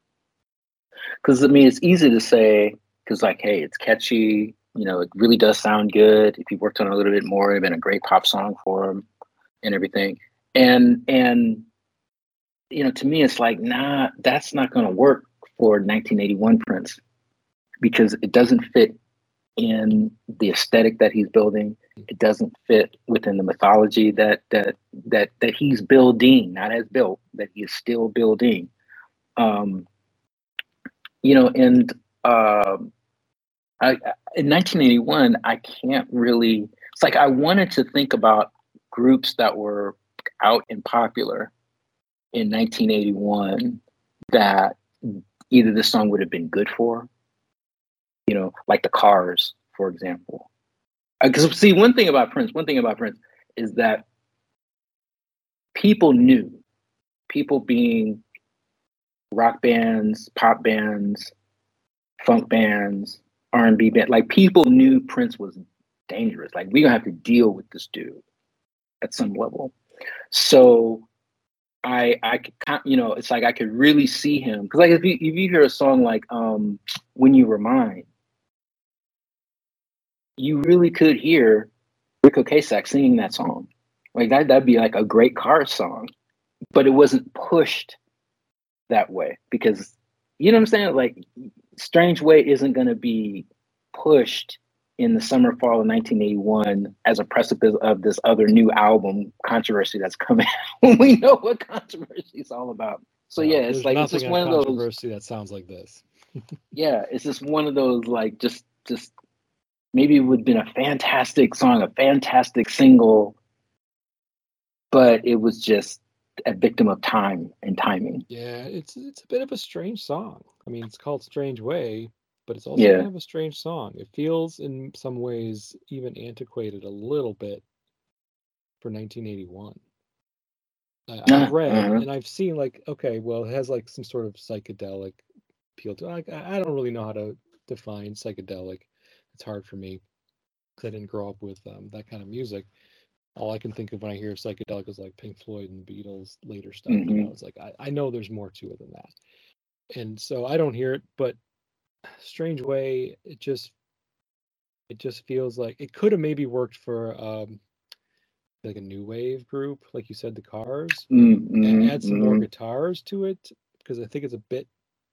Because it's easy to say, because hey, it's catchy. It really does sound good. If he worked on it a little bit more, it'd been a great pop song for him and everything. And. To me, it's like, nah, that's not going to work for 1981 Prince, because it doesn't fit in the aesthetic that he's building. It doesn't fit within the mythology that he's building, not has built, that he is still building. In 1981, I can't really. It's like I wanted to think about groups that were out and popular in 1981 that either this song would have been good for, like the Cars, for example. Because one thing about Prince is that people knew, people being rock bands, pop bands, funk bands, R&B bands, like people knew Prince was dangerous. Like, we're gonna have to deal with this dude at some level. So I could, it's like I could really see him, because like if you hear a song like When You Were Mine, you really could hear Rico Kasach singing that song. Like that'd be like a great Cars song, but it wasn't pushed that way because what I'm saying. Like Strange Way isn't going to be pushed in the summer, fall of 1981 as a precipice of this other new album, Controversy, that's coming out when we know what Controversy is all about. So it's like it's just one of those Controversy that sounds like this. It's just one of those, like, just maybe it would have been a fantastic song, a fantastic single, but it was just a victim of time and timing. Yeah, it's a bit of a strange song. I mean, it's called Strange Way, but it's also kind of a strange song. It feels in some ways even antiquated a little bit for 1981. I've read and I've seen it has like some sort of psychedelic appeal to it. I don't really know how to define psychedelic. It's hard for me because I didn't grow up with that kind of music. All I can think of when I hear psychedelic is like Pink Floyd and Beatles later stuff. It's like I know there's more to it than that. And so I don't hear it, but Strange Way, it just feels like it could have maybe worked for like a new wave group, like you said, the Cars, and add some more guitars to it, because I think it's a bit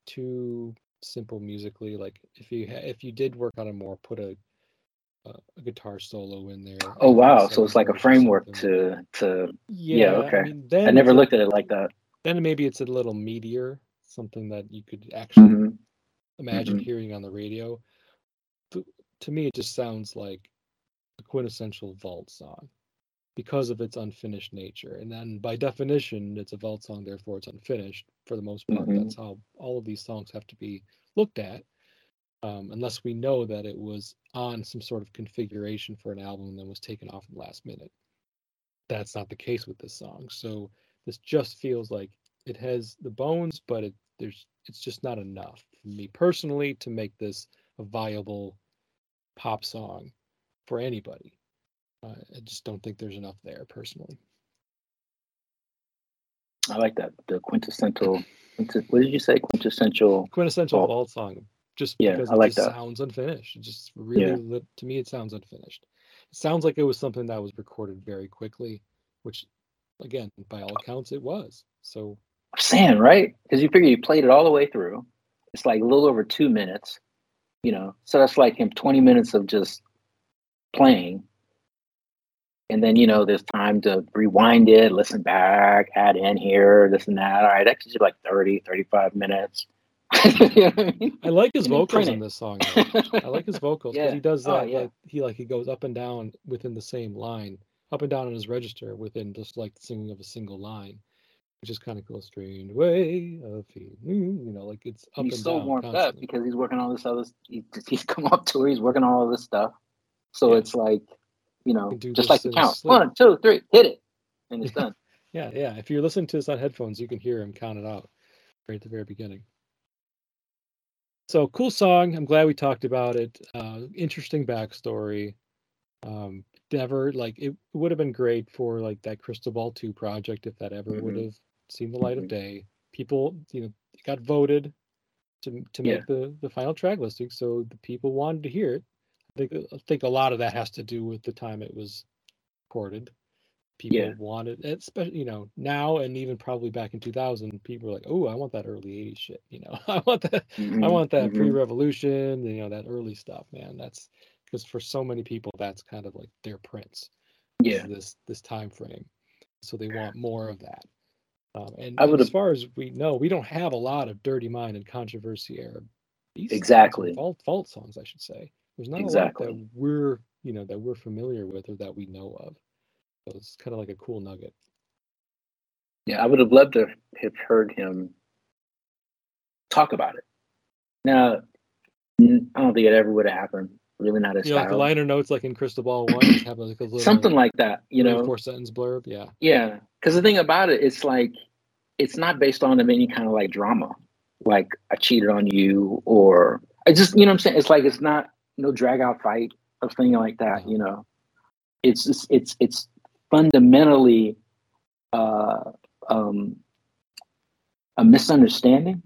too simple musically. Like if you did work on it more, put a guitar solo in there. Oh wow! So it's like a framework to okay. I mean, I never looked at it like that. Then maybe it's a little meatier, something that you could actually imagine hearing on the radio. To me, it just sounds like a quintessential waltz song because of its unfinished nature. And then by definition, it's a waltz song, therefore it's unfinished for the most part. That's how all of these songs have to be looked at, unless we know that it was on some sort of configuration for an album and then was taken off in the last minute. That's not the case with this song. So this just feels like it has the bones, but it's just not enough for me personally to make this a viable pop song for anybody. I just don't think there's enough there personally. I like that. The quintessential, what did you say? Quintessential vault song. Just because I like it just that. Sounds unfinished. It just really, to me, it sounds unfinished. It sounds like it was something that was recorded very quickly, which, again, by all accounts, it was. So I'm saying, right? Because you figure you played it all the way through. It's like a little over 2 minutes, you know. So that's like him 20 minutes of just playing. And then, you know, there's time to rewind it, listen back, add in here, this and that. All right, that gives you like 30, 35 minutes. You know what I mean? I like his vocals in this song. I like his vocals because he does that. Like, he goes up and down within the same line, up and down in his register within just like the singing of a single line, which is kind of cool. Strange way of feeling, you know, like it's up and down. He's so warmed up because he's working on this other. He's come up to it. He's working on all this stuff, so it's like. You know, just like the count. 1, 2, 3, hit it. And it's done. Yeah. If you're listening to this on headphones, you can hear him count it out right at the very beginning. So cool song. I'm glad we talked about it. Interesting backstory. It would have been great for like that Crystal Ball 2 project if that ever would have seen the light of day. People, you know, got voted to make the final track listing, so the people wanted to hear it. I think a lot of that has to do with the time it was recorded. People wanted it, especially, you know, now and even probably back in 2000, people were like, "Oh, I want that early 80s shit, you know. I want that pre-revolution, you know, that early stuff, man." That's because for so many people that's kind of like their Prince. Yeah. This time frame. So they want more of that. And as far as we know, we don't have a lot of Dirty Mind and Controversy era. Exactly. Fault songs, I should say. There's not a lot that we're familiar with or that we know of. So it's kind of like a cool nugget. Yeah, I would have loved to have heard him talk about it. Now, I don't think it ever would have happened. Really not his style. Like the liner notes, like in Crystal Ball 1, have like a little something like that. You know, 4-sentence blurb. Yeah. Yeah, because the thing about it, it's like it's not based on any kind of like drama, like I cheated on you or I just, you know what I'm saying. It's like it's not. No drag out fight or thing like that, you know. It's just, it's fundamentally a misunderstanding.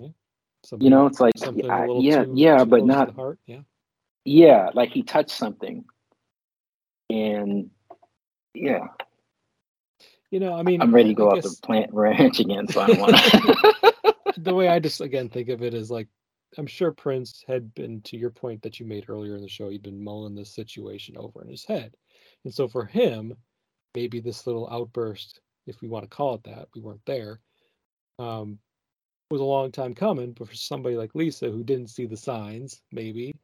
You know, it's like but not heart, like he touched something, and you know, I mean, I'm ready to go off the plant ranch again, so I don't want to. The way I just again think of it is like. I'm sure Prince had been, to your point that you made earlier in the show, he'd been mulling this situation over in his head. And so for him, maybe this little outburst, if we want to call it that, we weren't there, was a long time coming. But for somebody like Lisa, who didn't see the signs, maybe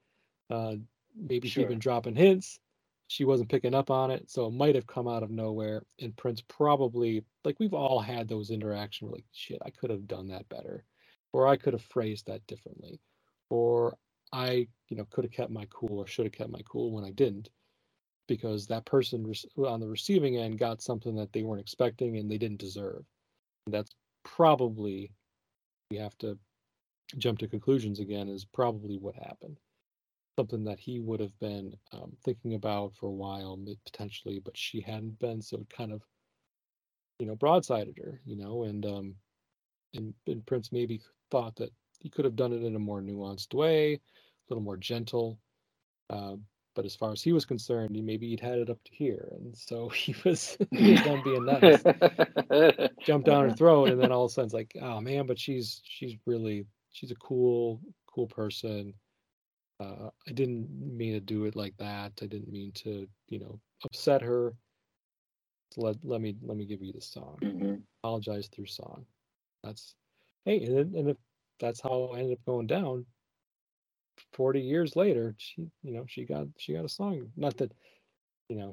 she'd been dropping hints. She wasn't picking up on it. So it might have come out of nowhere. And Prince probably, like we've all had those interactions, like, shit, I could have done that better. Or I could have phrased that differently, or I, you know, could have kept my cool or should have kept my cool when I didn't, because that person on the receiving end got something that they weren't expecting and they didn't deserve. And that's probably, we have to jump to conclusions again, is probably what happened. Something that he would have been thinking about for a while, potentially, but she hadn't been, so it kind of, you know, broadsided her, you know, and Prince maybe thought that he could have done it in a more nuanced way, a little more gentle. But as far as he was concerned, he'd had it up to here. And so he was done being nice. Jumped down her throat. And then all of a sudden it's like, oh man, but she's really she's a cool person. I didn't mean to do it like that. I didn't mean to, upset her. So let me give you the song. Mm-hmm. Apologize through song. And if that's how I ended up going down. 40 years later, she got a song. Not that,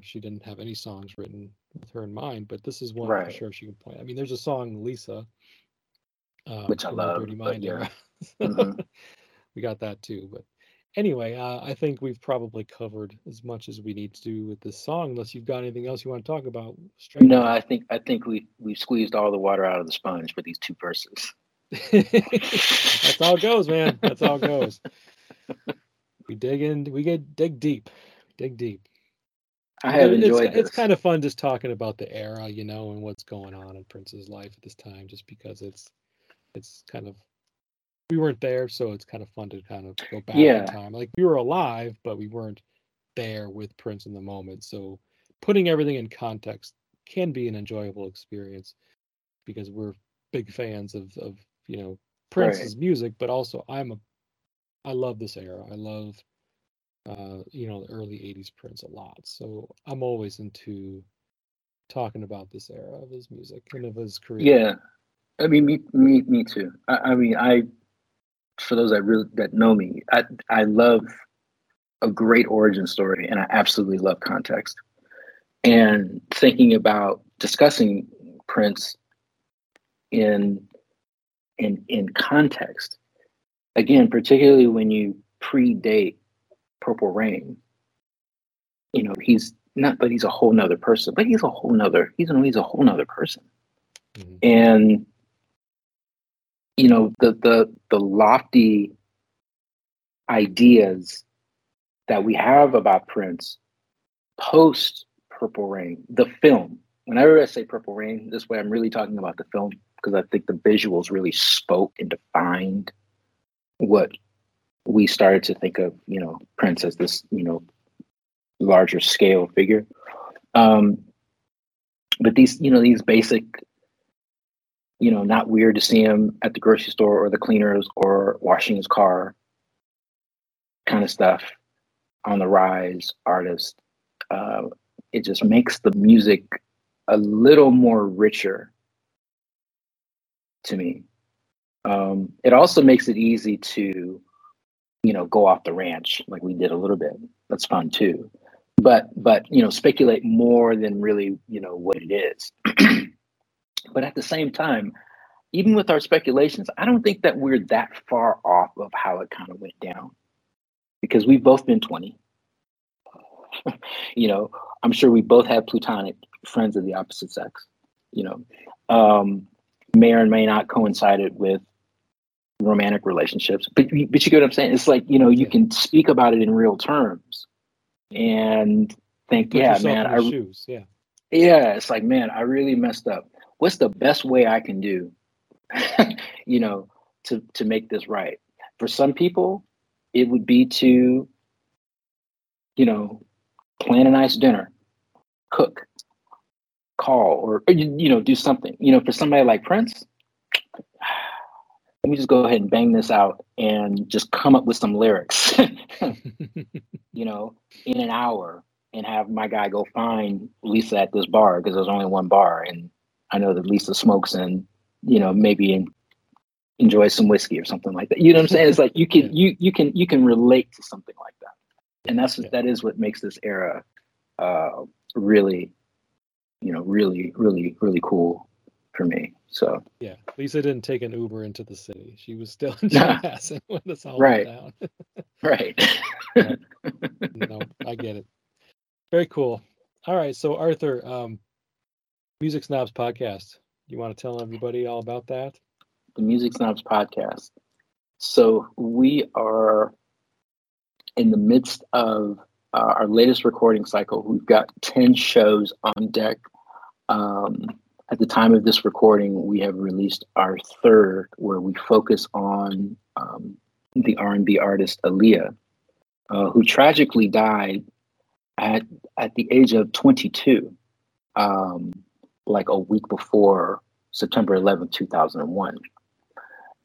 she didn't have any songs written with her in mind, but this is one I'm sure she can play. I mean, there's a song, Lisa, which I love. Dirty Mind era. Mm-hmm. We got that too, but. Anyway, I think we've probably covered as much as we need to do with this song, unless you've got anything else you want to talk about. No, I think we squeezed all the water out of the sponge for these two verses. That's all it goes, man. That's all it goes. We dig in. We dig deep. I have enjoyed this. It's kind of fun just talking about the era, and what's going on in Prince's life at this time, just because it's kind of. We weren't there, so it's kind of fun to kind of go back in time. Like, we were alive, but we weren't there with Prince in the moment. So putting everything in context can be an enjoyable experience, because we're big fans of Prince's music, but also I love this era. I love the early 80s Prince a lot. So I'm always into talking about this era of his music and of his career. Yeah. I mean, me too. I mean, for those that know me, I love a great origin story, and I absolutely love context. And thinking about discussing Prince in context, again, particularly when you predate Purple Rain, he's not, but he's a whole nother person. But he's a whole nother person. Mm-hmm. And the lofty ideas that we have about Prince post Purple Rain, the film. Whenever I say Purple Rain, this way I'm really talking about the film, because I think the visuals really spoke and defined what we started to think of, Prince as this, larger scale figure. But these basic, not weird to see him at the grocery store or the cleaners or washing his car kind of stuff, on the rise artist. It just makes the music a little more richer to me. It also makes it easy to, go off the ranch like we did a little bit. That's fun too. But speculate more than really, what it is. But at the same time, even with our speculations, I don't think that we're that far off of how it kind of went down, because we've both been 20. I'm sure we both had platonic friends of the opposite sex, may or may not coincided with romantic relationships. But you get what I'm saying? It's like, you can speak about it in real terms and think, it's like, man, I really messed up. What's the best way I can do, to make this right? For some people, it would be to, plan a nice dinner, cook, call, or do something. For somebody like Prince, let me just go ahead and bang this out and just come up with some lyrics, in an hour, and have my guy go find Lisa at this bar, because there's only one bar, and I know that Lisa smokes and, maybe enjoys some whiskey or something like that. You know what I'm saying? It's like you can relate to something like that. And that is what makes this era really, really, really, really cool for me. So yeah, Lisa didn't take an Uber into the city. She was still in Chanhassen when this all went down. Right. Yeah. No, I get it. Very cool. All right. So Arthur, Music Snobs Podcast. You want to tell everybody all about that? The Music Snobs Podcast. So we are in the midst of our latest recording cycle. We've got 10 shows on deck. At the time of this recording, we have released our third, where we focus on the R&B artist Aaliyah, who tragically died at the age of 22. Like a week before September 11, 2001.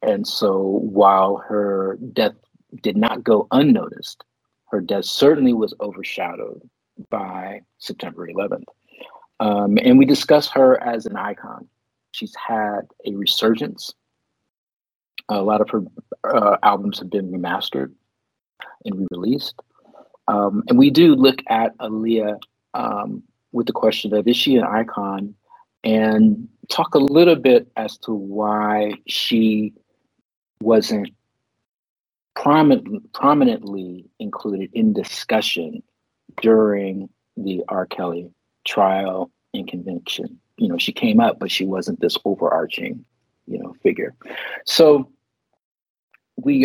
And so while her death did not go unnoticed, her death certainly was overshadowed by September 11th. And we discuss her as an icon. She's had a resurgence. A lot of her albums have been remastered and re-released. And we do look at Aaliyah with the question of, is she an icon? And talk a little bit as to why she wasn't prominently included in discussion during the R. Kelly trial and conviction. You know, she came up, but she wasn't this overarching, you know, figure. So we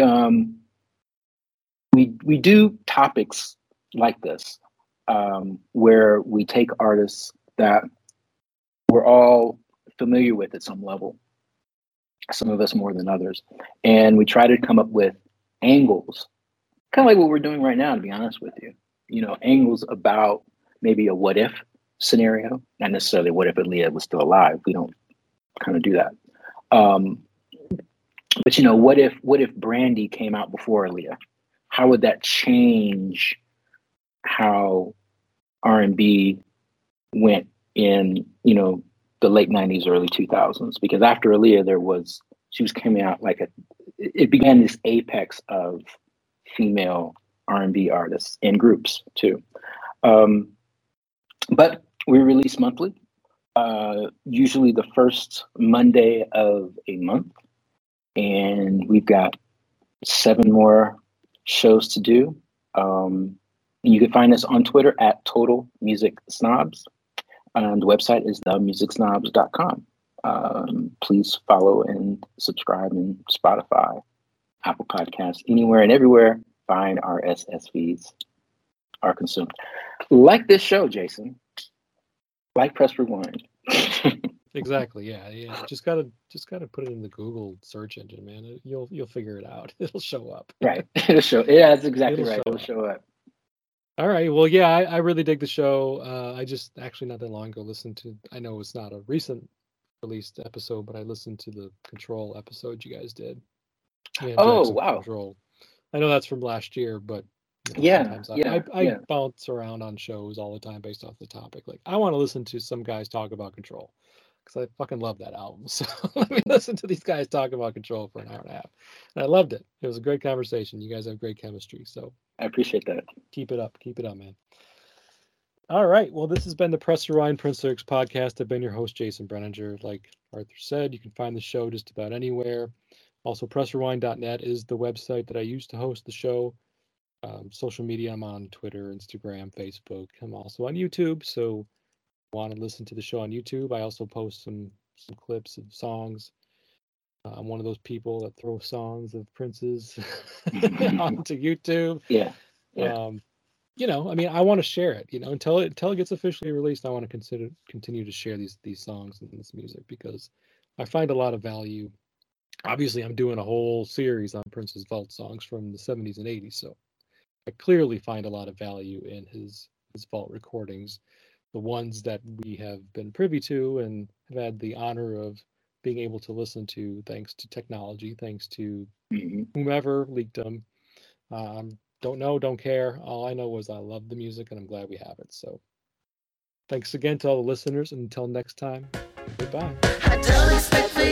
do topics like this where we take artists that we're all familiar with at some level, some of us more than others, and we try to come up with angles, kind of like what we're doing right now, to be honest with you. You know, angles about maybe a what if scenario, not necessarily what if Aaliyah was still alive. We don't kind of do that. But you know, what if Brandy came out before Aaliyah? How would that change how R&B went in, you know, the late 90s, early 2000s? Because after Aaliyah, she was coming out like it began this apex of female R&B artists and groups too. But we release monthly, usually the first Monday of a month. And we've got 7 more shows to do. And you can find us on Twitter at Total Music Snobs. The website is themusicsnobs.com. Please follow and subscribe in Spotify, Apple Podcasts, anywhere and everywhere fine RSS feeds are consumed. Like this show, Jason. Like Press Rewind. Exactly. Yeah. Just gotta put it in the Google search engine, man. You'll figure it out. It'll show up. Right. It'll show. Yeah, that's exactly right. It'll show up. All right. Well, yeah, I really dig the show. I just actually not that long ago listened to, I know it's not a recent released episode, but I listened to the Control episode you guys did. Oh, wow. Control. I know that's from last year, but I bounce around on shows all the time based off the topic. Like, I want to listen to some guys talk about Control because I fucking love that album. So let me listen to these guys talk about Control for an hour and a half. And I loved it. It was a great conversation. You guys have great chemistry. So I appreciate that. Keep it up. Keep it up, man. All right. Well, this has been the Press Rewind Prince Lyrics podcast. I've been your host, Jason Brenninger. Like Arthur said, you can find the show just about anywhere. Also, pressrewind.net is the website that I use to host the show. Social media, I'm on Twitter, Instagram, Facebook. I'm also on YouTube, so want to listen to the show on YouTube. I also post some clips of songs. I'm one of those people that throw songs of Prince's onto YouTube. Yeah. You know, I mean, I want to share it, you know, until it gets officially released. I want to continue to share these songs and this music because I find a lot of value. Obviously, I'm doing a whole series on Prince's vault songs from the 70s and 80s, so I clearly find a lot of value in his vault recordings, the ones that we have been privy to and have had the honor of being able to listen to, thanks to technology, thanks to whomever leaked them. Don't know, don't care. All I know is I love the music and I'm glad we have it. So thanks again to all the listeners. And until next time, goodbye. I don't expect